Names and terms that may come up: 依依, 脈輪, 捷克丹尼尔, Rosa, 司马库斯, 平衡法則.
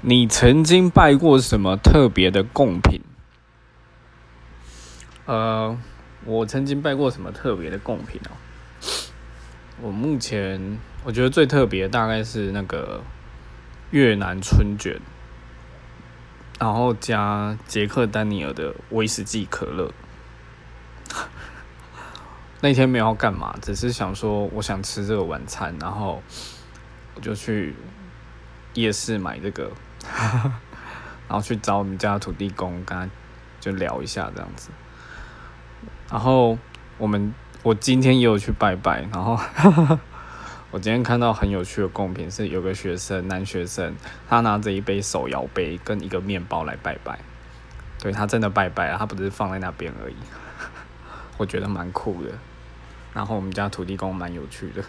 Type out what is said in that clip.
你曾经拜过什么特别的贡品？我曾经拜过什么特别的贡品哦？我目前我觉得最特别大概是那个越南春卷，然后加捷克丹尼尔的威士忌可乐。那天没有要干嘛，只是想说我想吃这个晚餐，然后我就去夜市买这个，然后去找我们家的土地公，跟他就聊一下这样子。然后我今天也有去拜拜，然后我今天看到很有趣的贡品，是有个男学生，他拿着一杯手摇杯跟一个面包来拜拜。对，他真的拜拜了，他不是放在那边而已。我觉得蛮酷的，然后我们家土地公蛮有趣的。